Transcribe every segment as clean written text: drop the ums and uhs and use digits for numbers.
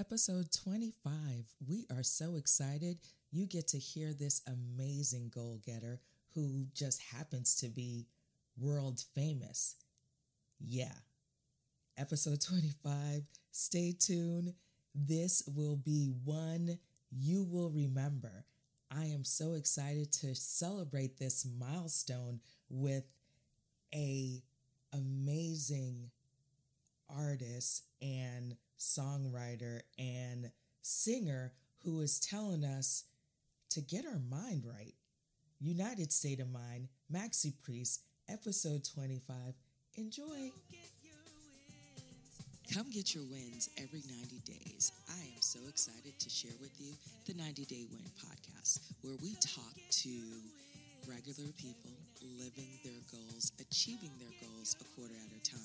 Episode 25. We are so excited. You get to hear this amazing goal-getter who just happens to be world famous. Yeah. Episode 25. Stay tuned. This will be one you will remember. I am so excited to celebrate this milestone with a amazing artist and songwriter and singer who is telling us to get our mind right. United State of Mind, Maxi Priest, episode 25. Enjoy. Come get your wins every 90 days. I am so excited to share with you the 90 Day Win Podcast, where we talk to regular people living their goals, achieving their goals a quarter at a time.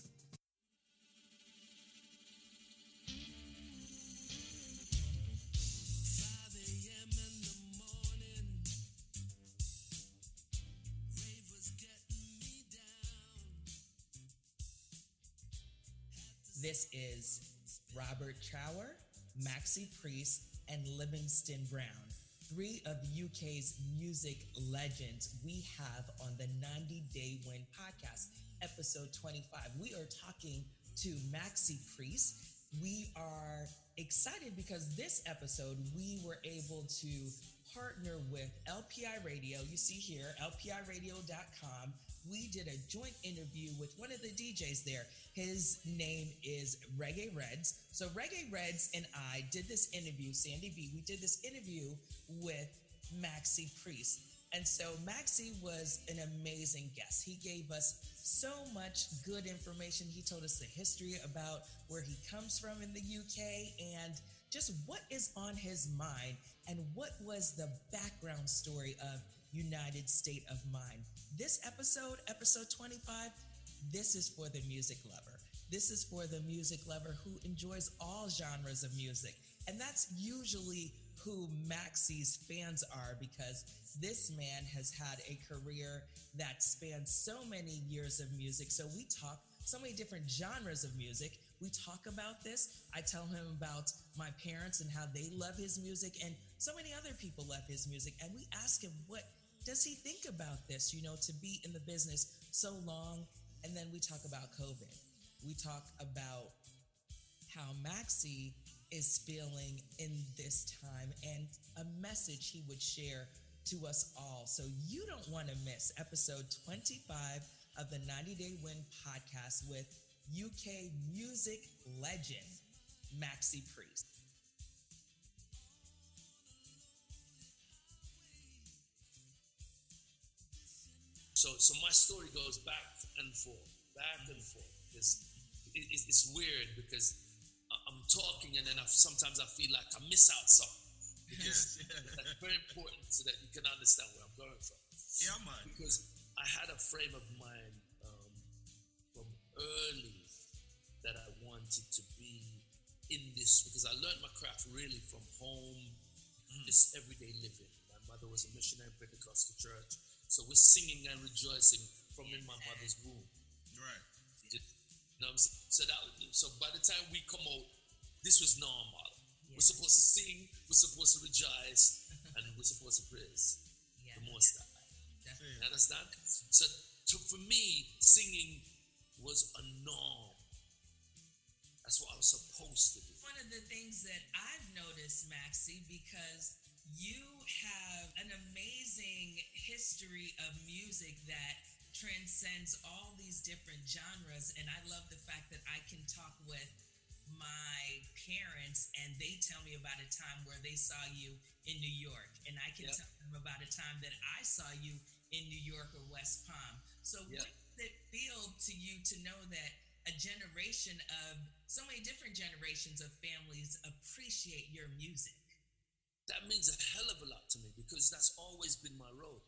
This is Robert Chauer, Maxi Priest, and Livingston Brown, three of UK's music legends we have on the 90 Day Win Podcast, episode 25. We are talking to Maxi Priest. We are excited because this episode, we were able to partner with LPI Radio. You see here, lpiradio.com. We did a joint interview with one of the DJs there. His name is Reggae Reds. So Reggae Reds and I did this interview, Sandy B, we did this interview with Maxi Priest. And so Maxi was an amazing guest. He gave us so much good information. He told us the history about where he comes from in the UK and just what is on his mind and what was the background story of United State of Mind. This episode, episode 25, this is for the music lover. This is for the music lover who enjoys all genres of music. And that's usually who Maxi's fans are, because this man has had a career that spans so many years of music. So we talk so many different genres of music. We talk about this. I tell him about my parents and how they love his music, and so many other people love his music. And we ask him, what does he think about this, you know, to be in the business so long? And then we talk about COVID. We talk about how Maxi is feeling in this time and a message he would share to us all. So you don't want to miss episode 25 of the 90 Day Win Podcast with UK music legend, Maxi Priest. So my story goes back and forth. It's weird because I'm talking and then sometimes I feel like I miss out something. Because that's very important so that you can understand where I'm going from. Yeah, man. Because I had a frame of mind from early that I wanted to be in this, because I learned my craft really from home, this everyday living. My mother was a missionary at Pentecostal church, so we're singing and rejoicing from in my mother's womb. Right. You know what I'm saying? So by the time we come out, this was normal. Yes. We're supposed to sing, we're supposed to rejoice, and we're supposed to praise the Most High. You understand? So for me, singing was a norm. That's what I was supposed to do. One of the things that I've noticed, Maxi, because you have an amazing history of music that transcends all these different genres, and I love the fact that I can talk with my parents and they tell me about a time where they saw you in New York, and I can tell them about a time that I saw you in New York or West Palm. So what did it feel to you to know that a generation of so many different generations of families appreciate your music? That means a hell of a lot to me, because that's always been my road.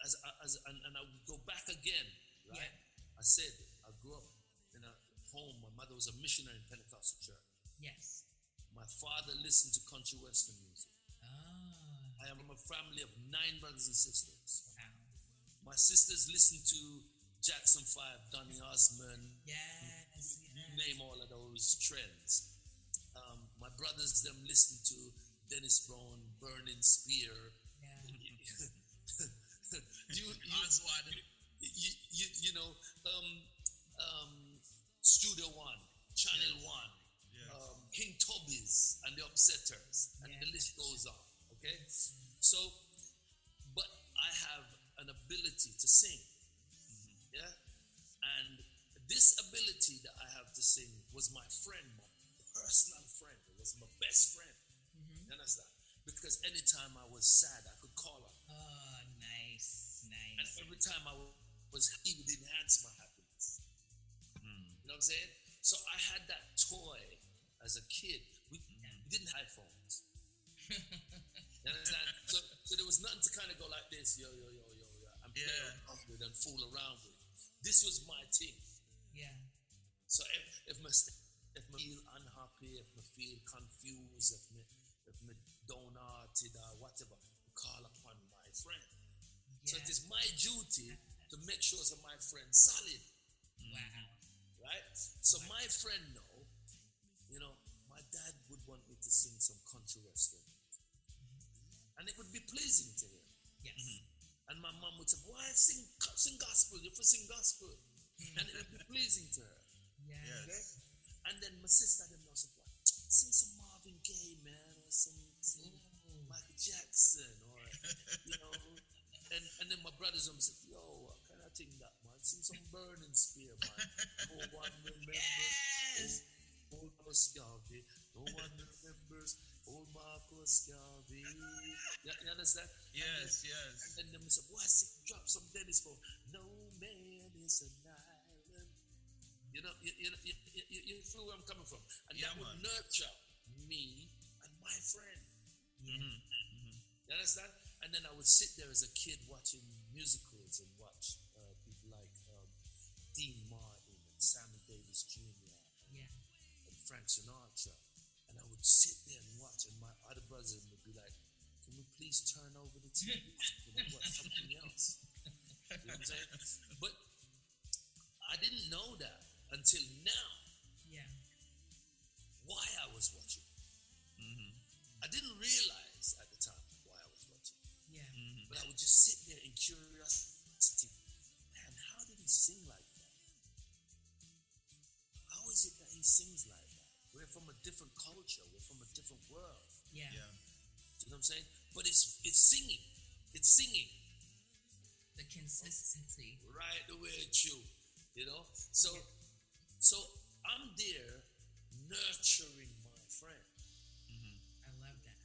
And I would go back again, right? Yeah. I said I grew up in a home. My mother was a missionary in Pentecostal church. Yes. My father listened to country western music. Oh. I am a family of 9 brothers and sisters. Wow. My sisters listened to Jackson 5, Donny Osmond, name all of those trends. My brother brothers, them listening to Dennis Brown, Burning Spear. Studio One, Channel One, King Tubby's and the Upsetters, and the list goes on. Okay, so but I have an ability to sing, and this ability that I have to sing was my friend, my personal friend. It was my best friend. You understand? Because anytime I was sad, I could call her. Oh, nice. And every time I was happy, it would enhance my happiness. You know what I'm saying? So I had that toy as a kid. We didn't have phones. You understand? So there was nothing to kind of go like this, yo, and play around with and fool around with. This was my thing. Yeah. So if I feel unhappy, if I feel confused, if I downhearted or whatever, I call upon my friend. Yeah. So it is my duty to make sure that my friend's solid. Wow. Right? So my friend know, my dad would want me to sing some country western. And it would be pleasing to him. Yes. And my mom would say, why sing gospel? You have to sing gospel. And it would be pleasing to her. Yeah. Okay? And then my sister didn't know supply. Sing some Marvin Gaye, man, or some Michael Jackson, or And then my brothers and said, yo, can I think that, man? Sing some Burning Spear, man. No one remembers old Marco Schiavi. No one remembers old Marco Schiavi. You understand? Yes, yes. And then we said, why drop some Dennis for no man is an island. You feel where I'm coming from. And that would nurture me and my friend. You understand? And then I would sit there as a kid watching musicals and watch people like Dean Martin and Sammy Davis Jr. and Frank Sinatra. And I would sit there and watch, and my other brothers would be like, can we please turn over the TV? Can we watch something else? You know what I'm saying? But I didn't know that until now. Yeah. Why I was watching. I didn't realize at the time. But I would just sit there in curiosity. Man, how did he sing like that? How is it that he sings like that? We're from a different culture. We're from a different world. Yeah. You know what I'm saying? But it's singing. It's singing. The consistency. Right the way through. So I'm there nurturing my friend. I love that.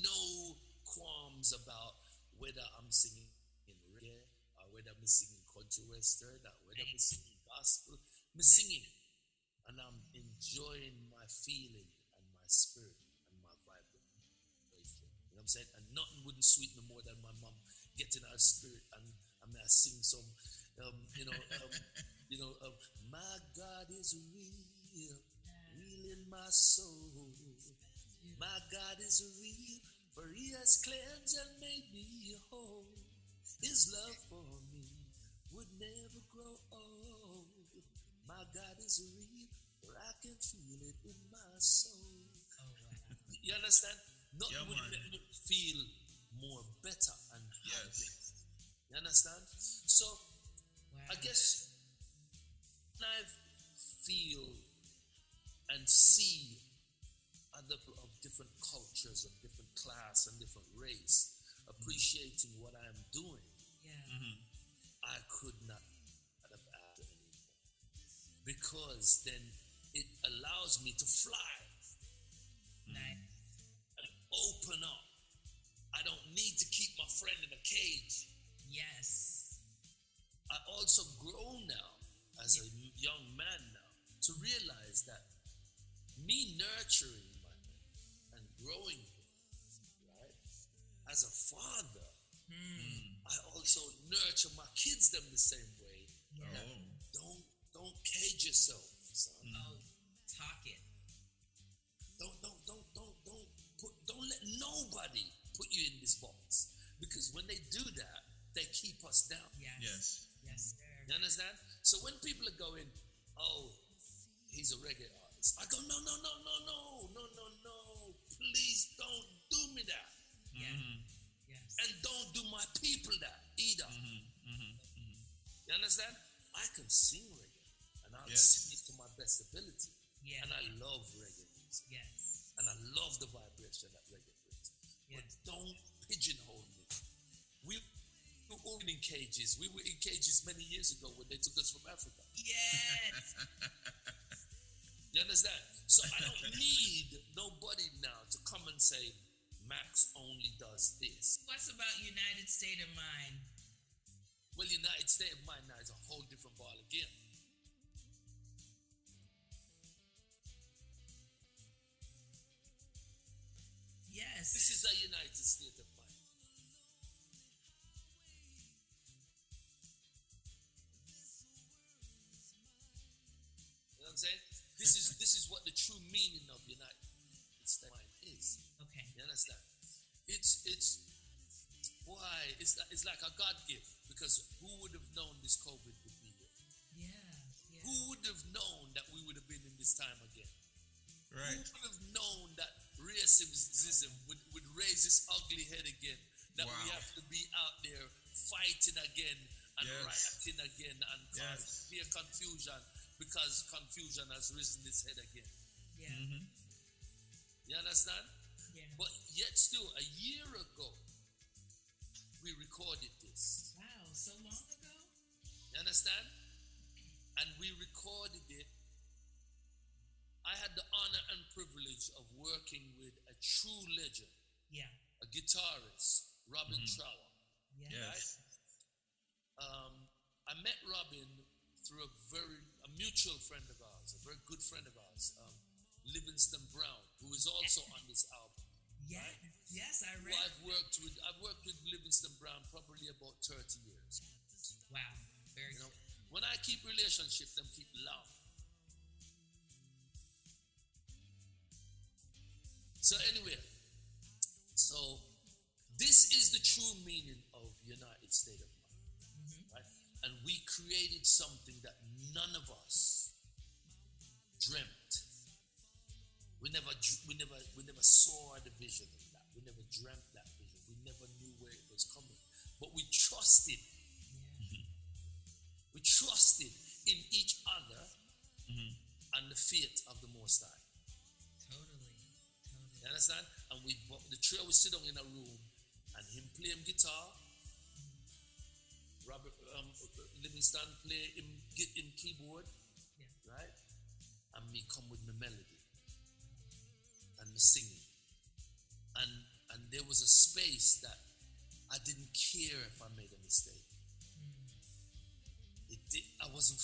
No qualms about whether I'm singing in reggae or whether I'm singing country western or whether I'm singing gospel. I'm singing and I'm enjoying my feeling and my spirit and my vibration. You know what I'm saying? And nothing wouldn't sweeten more than my mom getting her spirit and I mean, I sing some, my God is real, real in my soul. My God is real. For he has cleansed and made me whole. His love for me would never grow old. My God is real, for I can feel it in my soul. You understand? Nothing would make me feel more better and happier. Yes. You understand? So, I guess when I feel and see other of different cultures, of different class and different race, appreciating what I am doing, I could not have added anymore. Because then it allows me to fly and open up. I don't need to keep my friend in a cage. Yes. I also grow now, as a young man now, to realize that me nurturing growing him, right? As a father, I also nurture my kids them the same way. Yeah. Oh. Don't cage yourself, son. Oh, talk it. Don't let nobody put you in this box, because when they do that, they keep us down. Yes. You understand? So when people are going, oh, he's a reggae artist, I go, no. working in cages. We were in cages many years ago when they took us from Africa. Yes. You understand? So I don't need nobody now to come and say, Max only does this. What's about United State of Mind? Well, United State of Mind now is a whole different ball again. Yes. This is a United State of Mind. You know what I'm saying? This is what the true meaning of United State of Mind is. Okay. You understand? It's why it's like a God gift, because who would have known this COVID would be here? Yeah. Who would have known that we would have been in this time again? Right. Who would have known that racism would raise its ugly head again? That we have to be out there fighting again and rioting again and cause fear confusion, because confusion has risen its head again. Yeah. Mm-hmm. You understand? Yeah. But yet still, a year ago, we recorded this. Wow, so long ago? You understand? And we recorded it. I had the honor and privilege of working with a true legend. Yeah. A guitarist, Robin Trower. Yes. Right? I met Robin through a mutual friend of ours, a very good friend of ours, Livingston Brown, who is also on this album. Yeah, right? Yes, I read. Who I've worked with Livingston Brown probably about 30 years. Wow, very good. When I keep relationships, them keep love. So anyway, so this is the true meaning of United State of Mind, right? And we created something that none of us dreamt. We never saw the vision of that. We never dreamt that vision. We never knew where it was coming. But we trusted. Yeah. We trusted in each other and the fate of the Most High. Totally. You understand? And the trio would sit down in a room and him playing guitar. Robert Livingston play him keyboard, right? And me come with my melody. And the singing, and there was a space that I didn't care if I made a mistake. I wasn't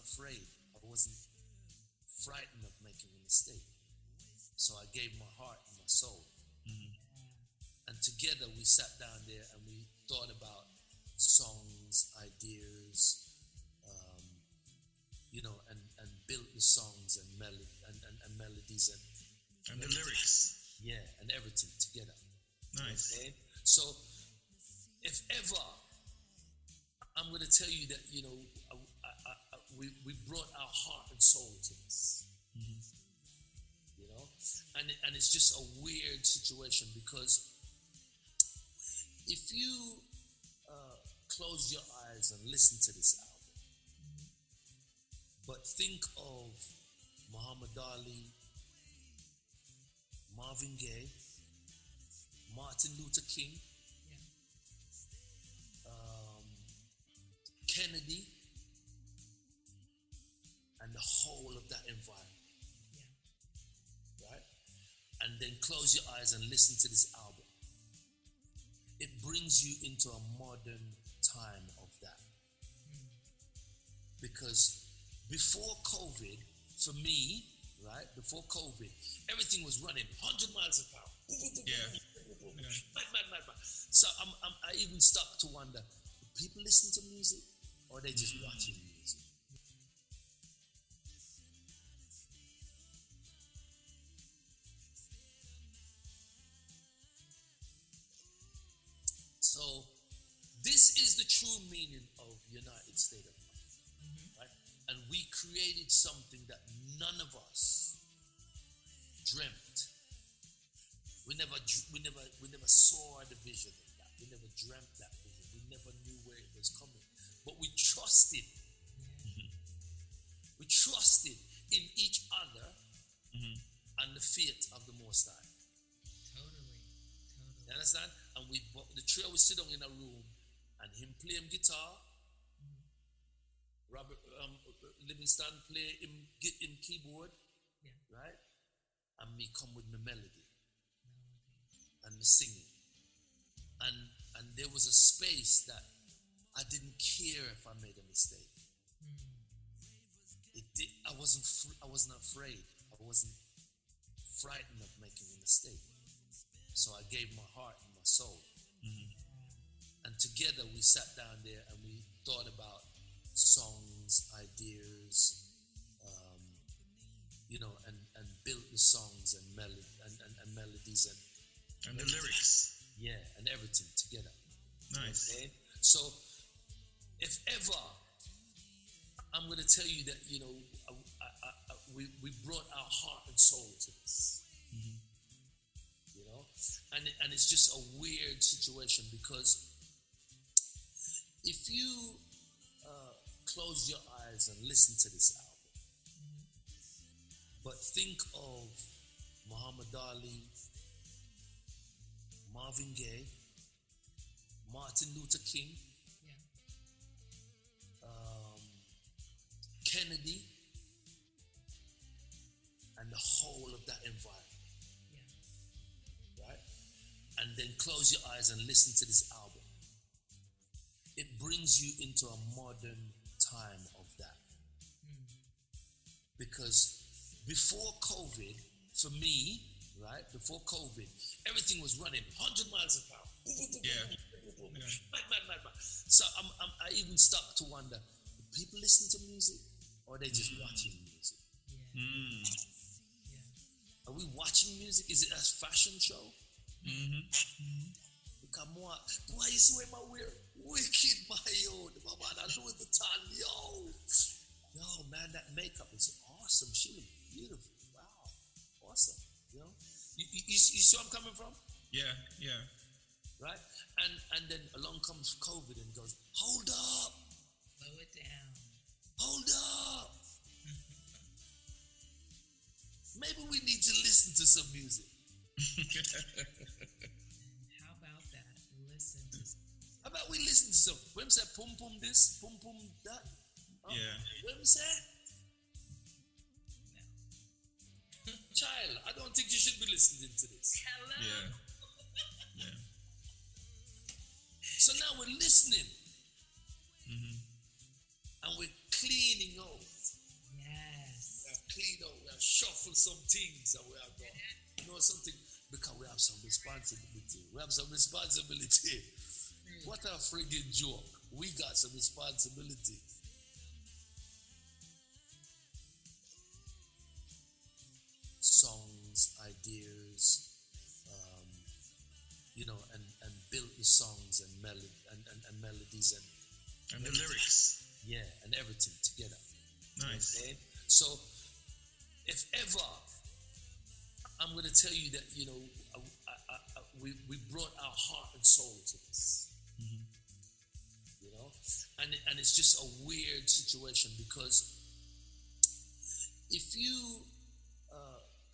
afraid. I wasn't frightened of making a mistake. So I gave my heart and my soul, and together we sat down there and we thought about songs, ideas, and built the songs and melodies and the lyrics. Yeah, and everything together. Nice. Okay? So, if ever, I'm going to tell you that, we brought our heart and soul to this. You know? And it's just a weird situation, because if you close your eyes and listen to this album, but think of Muhammad Ali, Marvin Gaye, Martin Luther King, Kennedy, and the whole of that environment, right? And then close your eyes and listen to this album. It brings you into a modern time of that. Because before COVID, for me, right before COVID, everything was running 100 miles an hour. Mad. So I even stopped to wonder: do people listen to music, or are they just watching music? So this is the true meaning of United States of Mind. And we created something that none of us dreamt. We never saw the vision of that. We never dreamt that vision. We never knew where it was coming. But we trusted. We trusted in each other and the fate of the Most High. Totally. You understand? And the trio would sit down in a room and him play him guitar. Robert Livingston play him keyboard, yeah. Right? And me come with my melody and me singing. And there was a space that I didn't care if I made a mistake. I wasn't afraid. I wasn't frightened of making a mistake. So I gave my heart and my soul. Mm-hmm. And together we sat down there and we thought about songs, ideas, and built the songs and melodies and the lyrics. Yeah, and everything together. Nice. Okay? So if ever, I'm going to tell you that, we brought our heart and soul to this. Mm-hmm. You know? And it's just a weird situation because if you close your eyes and listen to this album, but think of Muhammad Ali, Marvin Gaye, Martin Luther King, yeah. Kennedy, and the whole of that environment, yeah. Right? And then close your eyes and listen to this album. It brings you into a modern time of that. Mm. Because before COVID, for me, right, before COVID, everything was running 100 miles an hour. Yeah. Mad. So I even stopped to wonder, do people listen to music or are they just watching music? Yeah. Mm. Yeah. Are we watching music? Is it a fashion show? Mm-hmm. Mm-hmm. Come on. Boy, you see what I'm wearing? Wicked, my yo. That Louis Vuitton, yo. Yo, man, that makeup is awesome. She looks beautiful. Wow. Awesome. You know? You see where I'm coming from? Yeah, yeah. Right? And then along comes COVID and goes, hold up. Slow it down. Hold up. Maybe we need to listen to some music. How about we listen to some? When we say pum pum this, pum pum that. Oh, yeah. When we say, no. Child, I don't think you should be listening to this. Hello. Yeah. Yeah. So now we're listening, mm-hmm. and we're cleaning out. Yes. We have cleaned out. We have shuffled some things, and we have done, something. Because we have some responsibility. What a friggin' joke. We got some responsibility. Songs, ideas, and build the songs and melodies and the lyrics. Yeah, and everything together. Nice. Okay? So, if ever... I'm going to tell you that, we brought our heart and soul to this, mm-hmm. you know, and it's just a weird situation because if you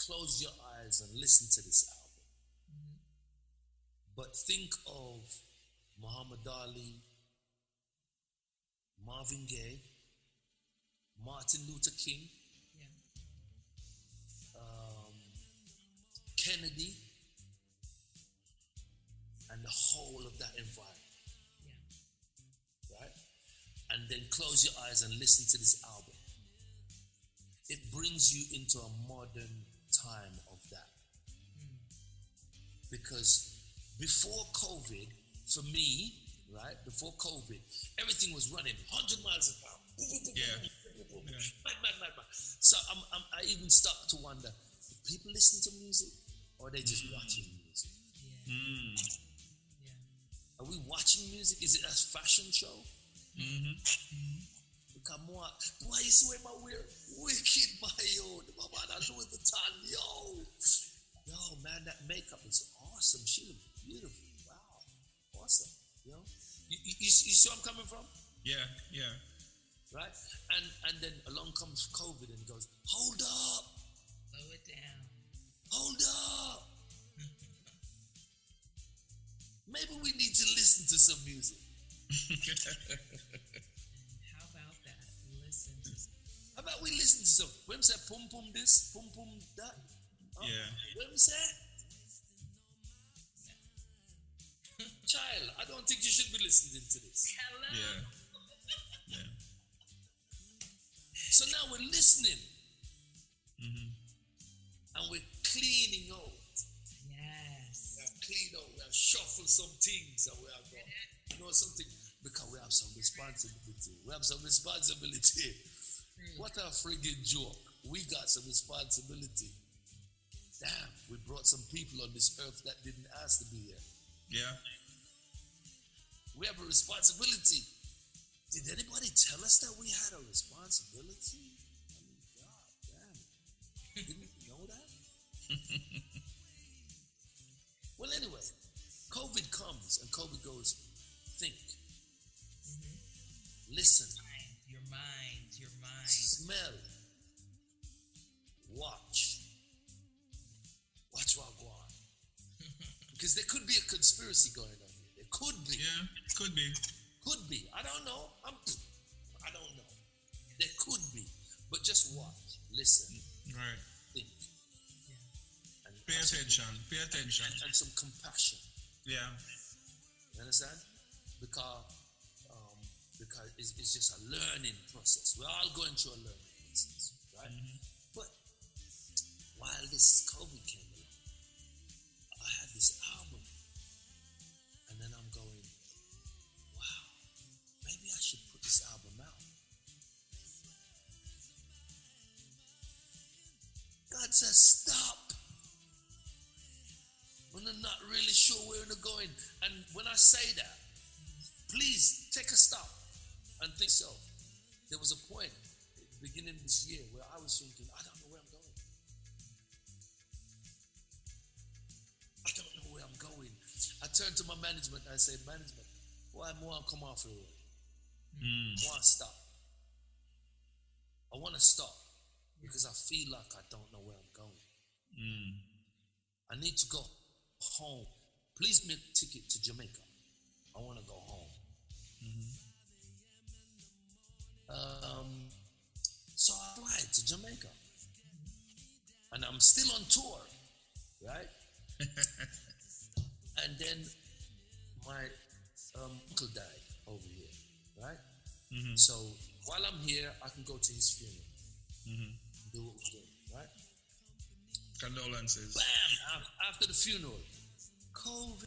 close your eyes and listen to this album, mm-hmm. but think of Muhammad Ali, Marvin Gaye, Martin Luther King, Kennedy, and the whole of that environment, yeah. Right? And then close your eyes and listen to this album. It brings you into a modern time of that. Mm. Because before COVID, for me, right? Before COVID, everything was running 100 miles an hour. Yeah. Yeah. Mad. So I even stopped to wonder, do people listen to music? Or are they just watching music? Yeah. Mm. Yeah. Are we watching music? Is it a fashion show? Mm-hmm. Mm-hmm. Come on. Boy, you see what I'm wearing? Wicked, my yo. That Louis Vuitton, yo. Yo, man, that makeup is awesome. She looks beautiful. Wow. Awesome. You know? You see where I'm coming from? Yeah, yeah. Right? And then along comes COVID and goes, hold up. Slow it down. Hold up. Maybe we need to listen to some music. How about that? Listen to something. How about we listen to something? When say pum pum this, pum pum that. Oh, yeah. When say? Child, I don't think you should be listening to this. Hello. Yeah. Yeah. So now we're listening. Mm-hmm. And we're cleaning out. Yes. We have cleaned out. We have shuffled some things that we have done. You know something? Because we have some responsibility. We have some responsibility. What a friggin' joke. We got some responsibility. Damn, we brought some people on this earth that didn't ask to be here. Yeah. We have a responsibility. Did anybody tell us that we had a responsibility? I mean, God damn. Didn't we know that? Well, anyway, COVID comes and COVID goes, think. Mm-hmm. Listen. Your mind. Smell. Watch what go on. Because there could be a conspiracy going on here. There could be. Yeah, could be. I don't know. There could be. But just watch. Listen. Right. Think. Yeah. Pay attention. And some compassion. Yeah. You understand? Because it's just a learning process. We're all going through a learning process, right? Mm-hmm. But while this COVID came along, I had this album, and then I'm going, wow, maybe I should put this album out. God says, stop. When I'm not really sure where they're going, and when I say that, please take a stop and think so. There was a point at the beginning of this year where I was thinking, I don't know where I'm going. I turned to my management and I said, management, why more I come off the road? I want to stop. I want to stop because I feel like I don't know where I'm going. I need to go home. Please make a ticket to Jamaica. I want to go home. Mm-hmm. So I applied to Jamaica. And I'm still on tour, right? And then my uncle died over here, right? Mm-hmm. So while I'm here, I can go to his funeral. Mm-hmm. Do what we do, right? Condolences. Bam! After the funeral, COVID.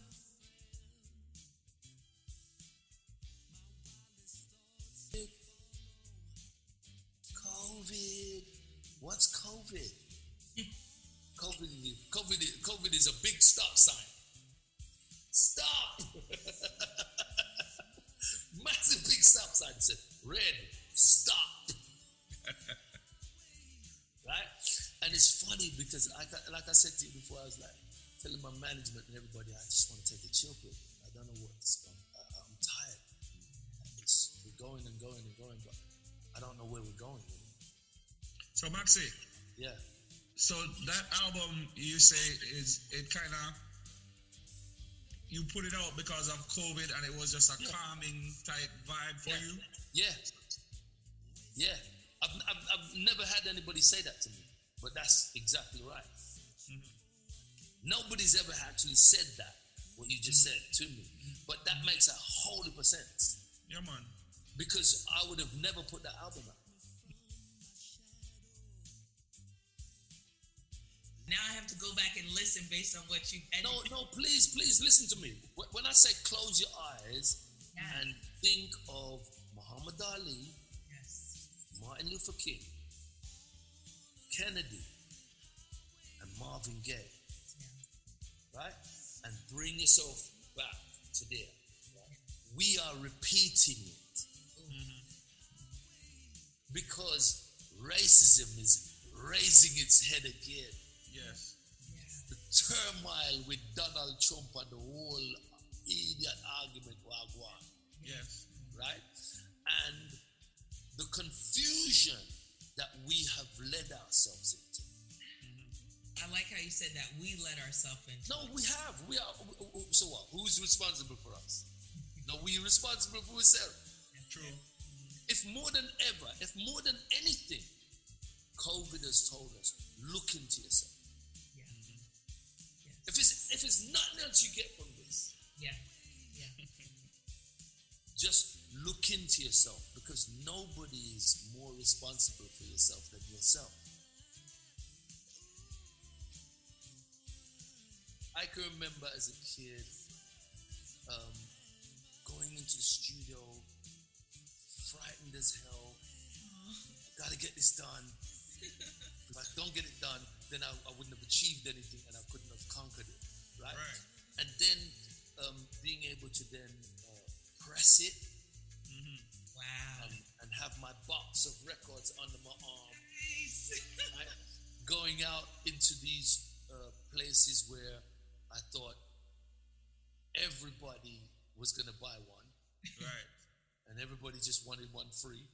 What's COVID? COVID is a big stop sign. Stop! Massive big stop sign. It said, red, stop. Right? And it's funny because, like I said to you before, I was like telling my management and everybody, I just want to take a chill pill. I don't know what this is. I'm tired. We're going and going and going, but I don't know where we're going. So Maxi, yeah. So that album you say you put it out because of COVID and it was just a calming type vibe for you. Yeah. I've never had anybody say that to me, but that's exactly right. Mm-hmm. Nobody's ever actually said that what you just said to me, but that makes a whole heap of sense. Yeah, man. Because I would have never put that album out. Now I have to go back and listen based on what you edited. No, please listen to me. When I say close your eyes and think of Muhammad Ali, Martin Luther King, Kennedy, and Marvin Gaye, right? And bring yourself back to there. Right? We are repeating it because racism is raising its head again. Yes. The turmoil with Donald Trump and the whole idiot argument wagwan. Yes. Right? And the confusion that we have led ourselves into. I like how you said that we led ourselves into. No, we have. So what? Who's responsible for us? Now we're responsible for ourselves. True. If more than ever, if more than anything, COVID has told us, look into yourself. Yeah. Yeah. If it's nothing else you get from this. Yeah. Yeah. Just look into yourself, because nobody is more responsible for yourself than yourself. I can remember as a kid going into the studio, frightened as hell. Gotta get this done. If I don't get it done, then I wouldn't have achieved anything, and I couldn't have conquered it, right? And then being able to then press it, mm-hmm. Wow. And have my box of records under my arm. Nice. Right? Going out into these places where I thought everybody was going to buy one. Right. And everybody just wanted one free.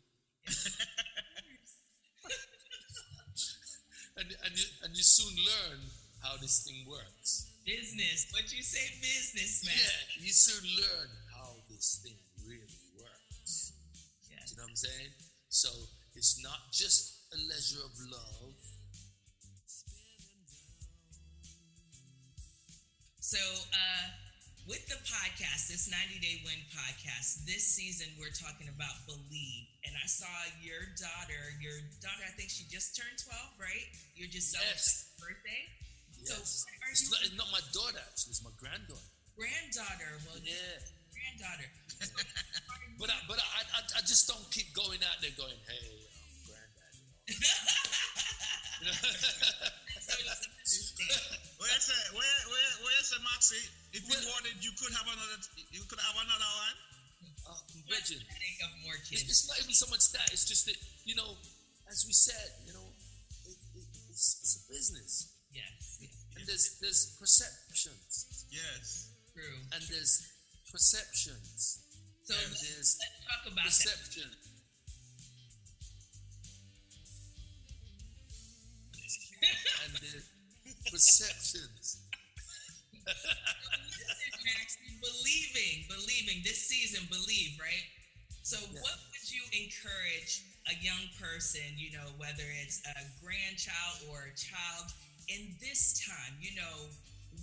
and you soon learn how this thing works. Business. What you say, business, man. Yeah, you soon learn how this thing really works. Yeah. Do you know what I'm saying? So it's not just a leisure of love. So, with the podcast, this 90 Day Win podcast, this season we're talking about believe. And I saw your daughter, I think she just turned 12, right? You're just celebrating her birthday? Yes. So, what are you... It's not my daughter, actually. It's my granddaughter. Granddaughter. Well, yeah. Granddaughter. But I just don't keep going out there going, hey, I'm granddaddy. You know? Where's the Maxi? If you wanted, you could have another one. Imagine. It's not even so much that. It's just that, you know, as we said, you know, it's a business. Yes. And there's perceptions. Yes. True. And there's perceptions. So let's talk about perception. And the perceptions. Listen, Maxi, believing this season, believe, right? So yeah. What would you encourage a young person, you know, whether it's a grandchild or a child in this time, you know,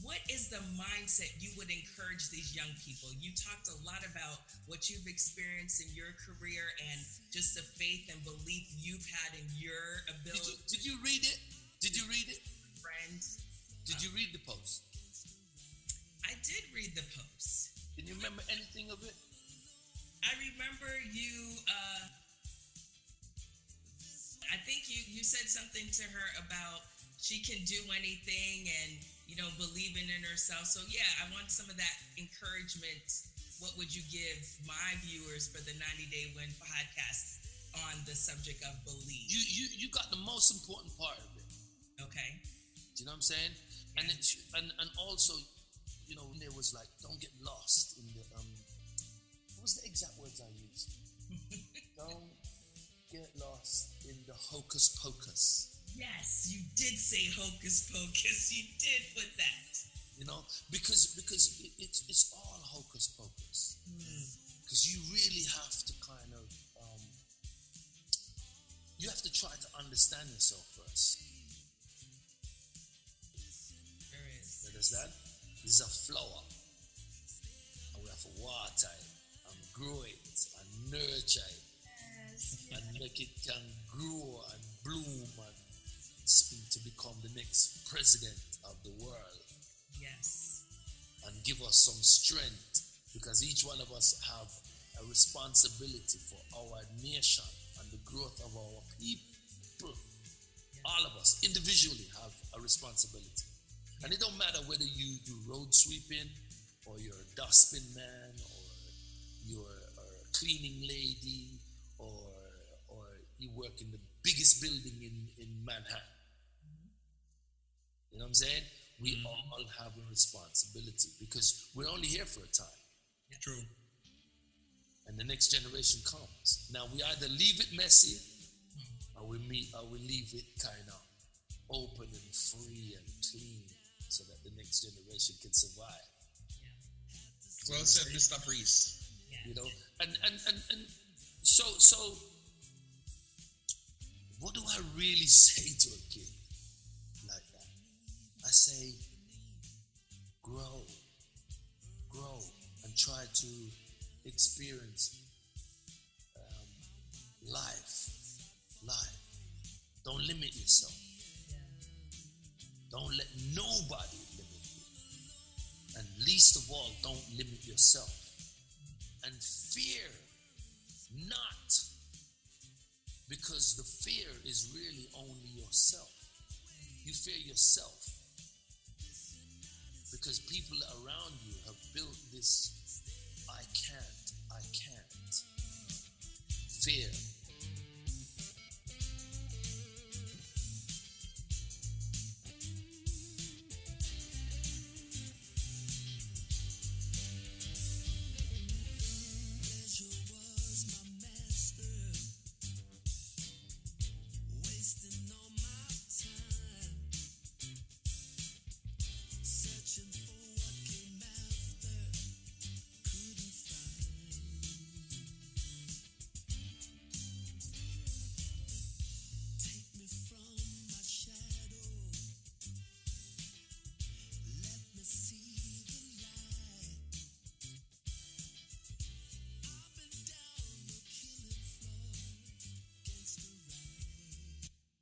what is the mindset you would encourage these young people? You talked a lot about what you've experienced in your career and just the faith and belief you've had in your ability. Did you read it? Did you read it? Friends. Did you read the post? I did read the post. Can you remember anything of it? I remember you, I think you said something to her about she can do anything and, you know, believing in herself. So yeah, I want some of that encouragement. What would you give my viewers for the 90 Day Win podcast on the subject of belief? You got the most important part of it. Okay. Do you know what I'm saying? Yeah. And it, and also, you know, there was like, don't get lost in the what was the exact words I used? Don't get lost in the hocus pocus. Yes, you did say hocus pocus. You did put that. You know, because it's all hocus pocus. Because you really have to kind of you have to try to understand yourself first. There's that. This is a flower. I will have to water it and grow it and nurture it. Yes, and make it can grow and bloom and speak to become the next president of the world. Yes. And give us some strength, because each one of us have a responsibility for our nation and the growth of our people. Yes. All of us individually have a responsibility. And it don't matter whether you do road sweeping or you're a dustbin man or you're a cleaning lady or you work in the biggest building in Manhattan. You know what I'm saying? We all have a responsibility, because we're only here for a time. Yeah. True. And the next generation comes. Now we either leave it messy or we leave it kind of open and free and clean, so that the next generation can survive. Yeah. Well said, Mr. Priest. You know, and so what do I really say to a kid like that? I say, grow, and try to experience life. Don't limit yourself. Don't let nobody limit you. And least of all, don't limit yourself. And fear not, because the fear is really only yourself. You fear yourself because people around you have built this I can't fear.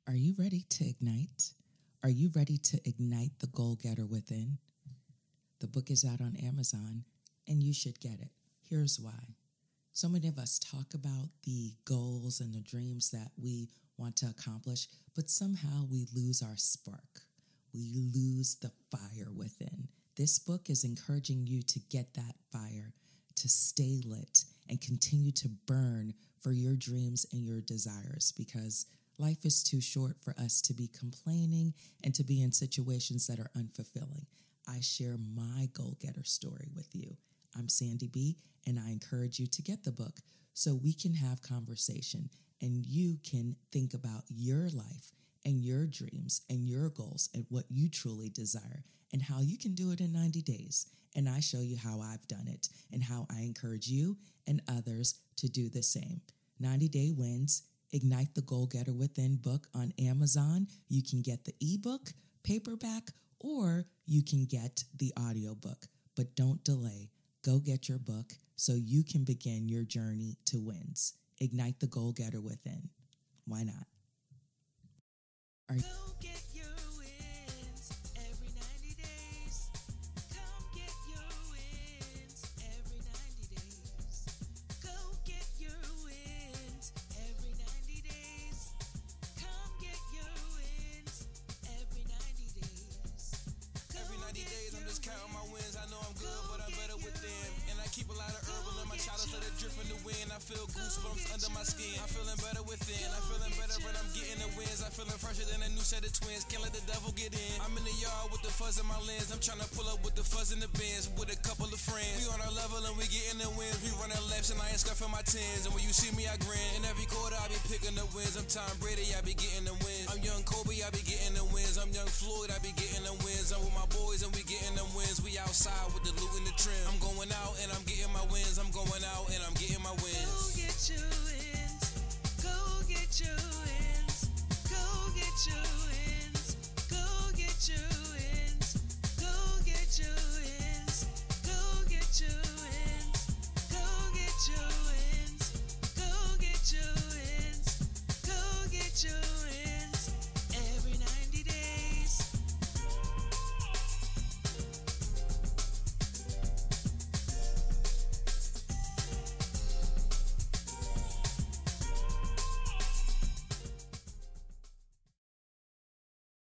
Are you ready to ignite? Are you ready to ignite the goal-getter within? The book is out on Amazon, and you should get it. Here's why. So many of us talk about the goals and the dreams that we want to accomplish, but somehow we lose our spark. We lose the fire within. This book is encouraging you to get that fire, to stay lit, and continue to burn for your dreams and your desires, because life is too short for us to be complaining and to be in situations that are unfulfilling. I share my goal-getter story with you. I'm Sandy B, and I encourage you to get the book so we can have conversation and you can think about your life and your dreams and your goals and what you truly desire and how you can do it in 90 days. And I show you how I've done it and how I encourage you and others to do the same. 90 Day Wins, Ignite the Goal-Getter Within book on Amazon. You can get the ebook, paperback, or you can get the audiobook. But don't delay. Go get your book so you can begin your journey to wins. Ignite the Goal-Getter Within. Why not? Go get your wins every 90 days. Come get your wins every 90 days. Go get your wins every 90 days. I'm just counting my wins. I know I'm good, but I'm better with them. And I keep a lot of herbal in my chalice, let it drift in the wind. I feel goosebumps under my skin. I'm feeling better within. I'm feeling better when I'm getting the wins. I'm feeling fresher than a new set of twins. Can't let the devil get in. I'm in the yard with the fuzz in my lens. I'm trying to pull up with the fuzz in the bins with a couple of friends. We on our level and we getting the wins. We running laps and I ain't scuffing my tens. And when you see me, I grin. And every quarter, I be picking the wins. I'm Tom Brady, I be getting the wins. I'm young Kobe, I be getting the wins. I'm young Floyd, I be getting the wins. I'm with my boys and we get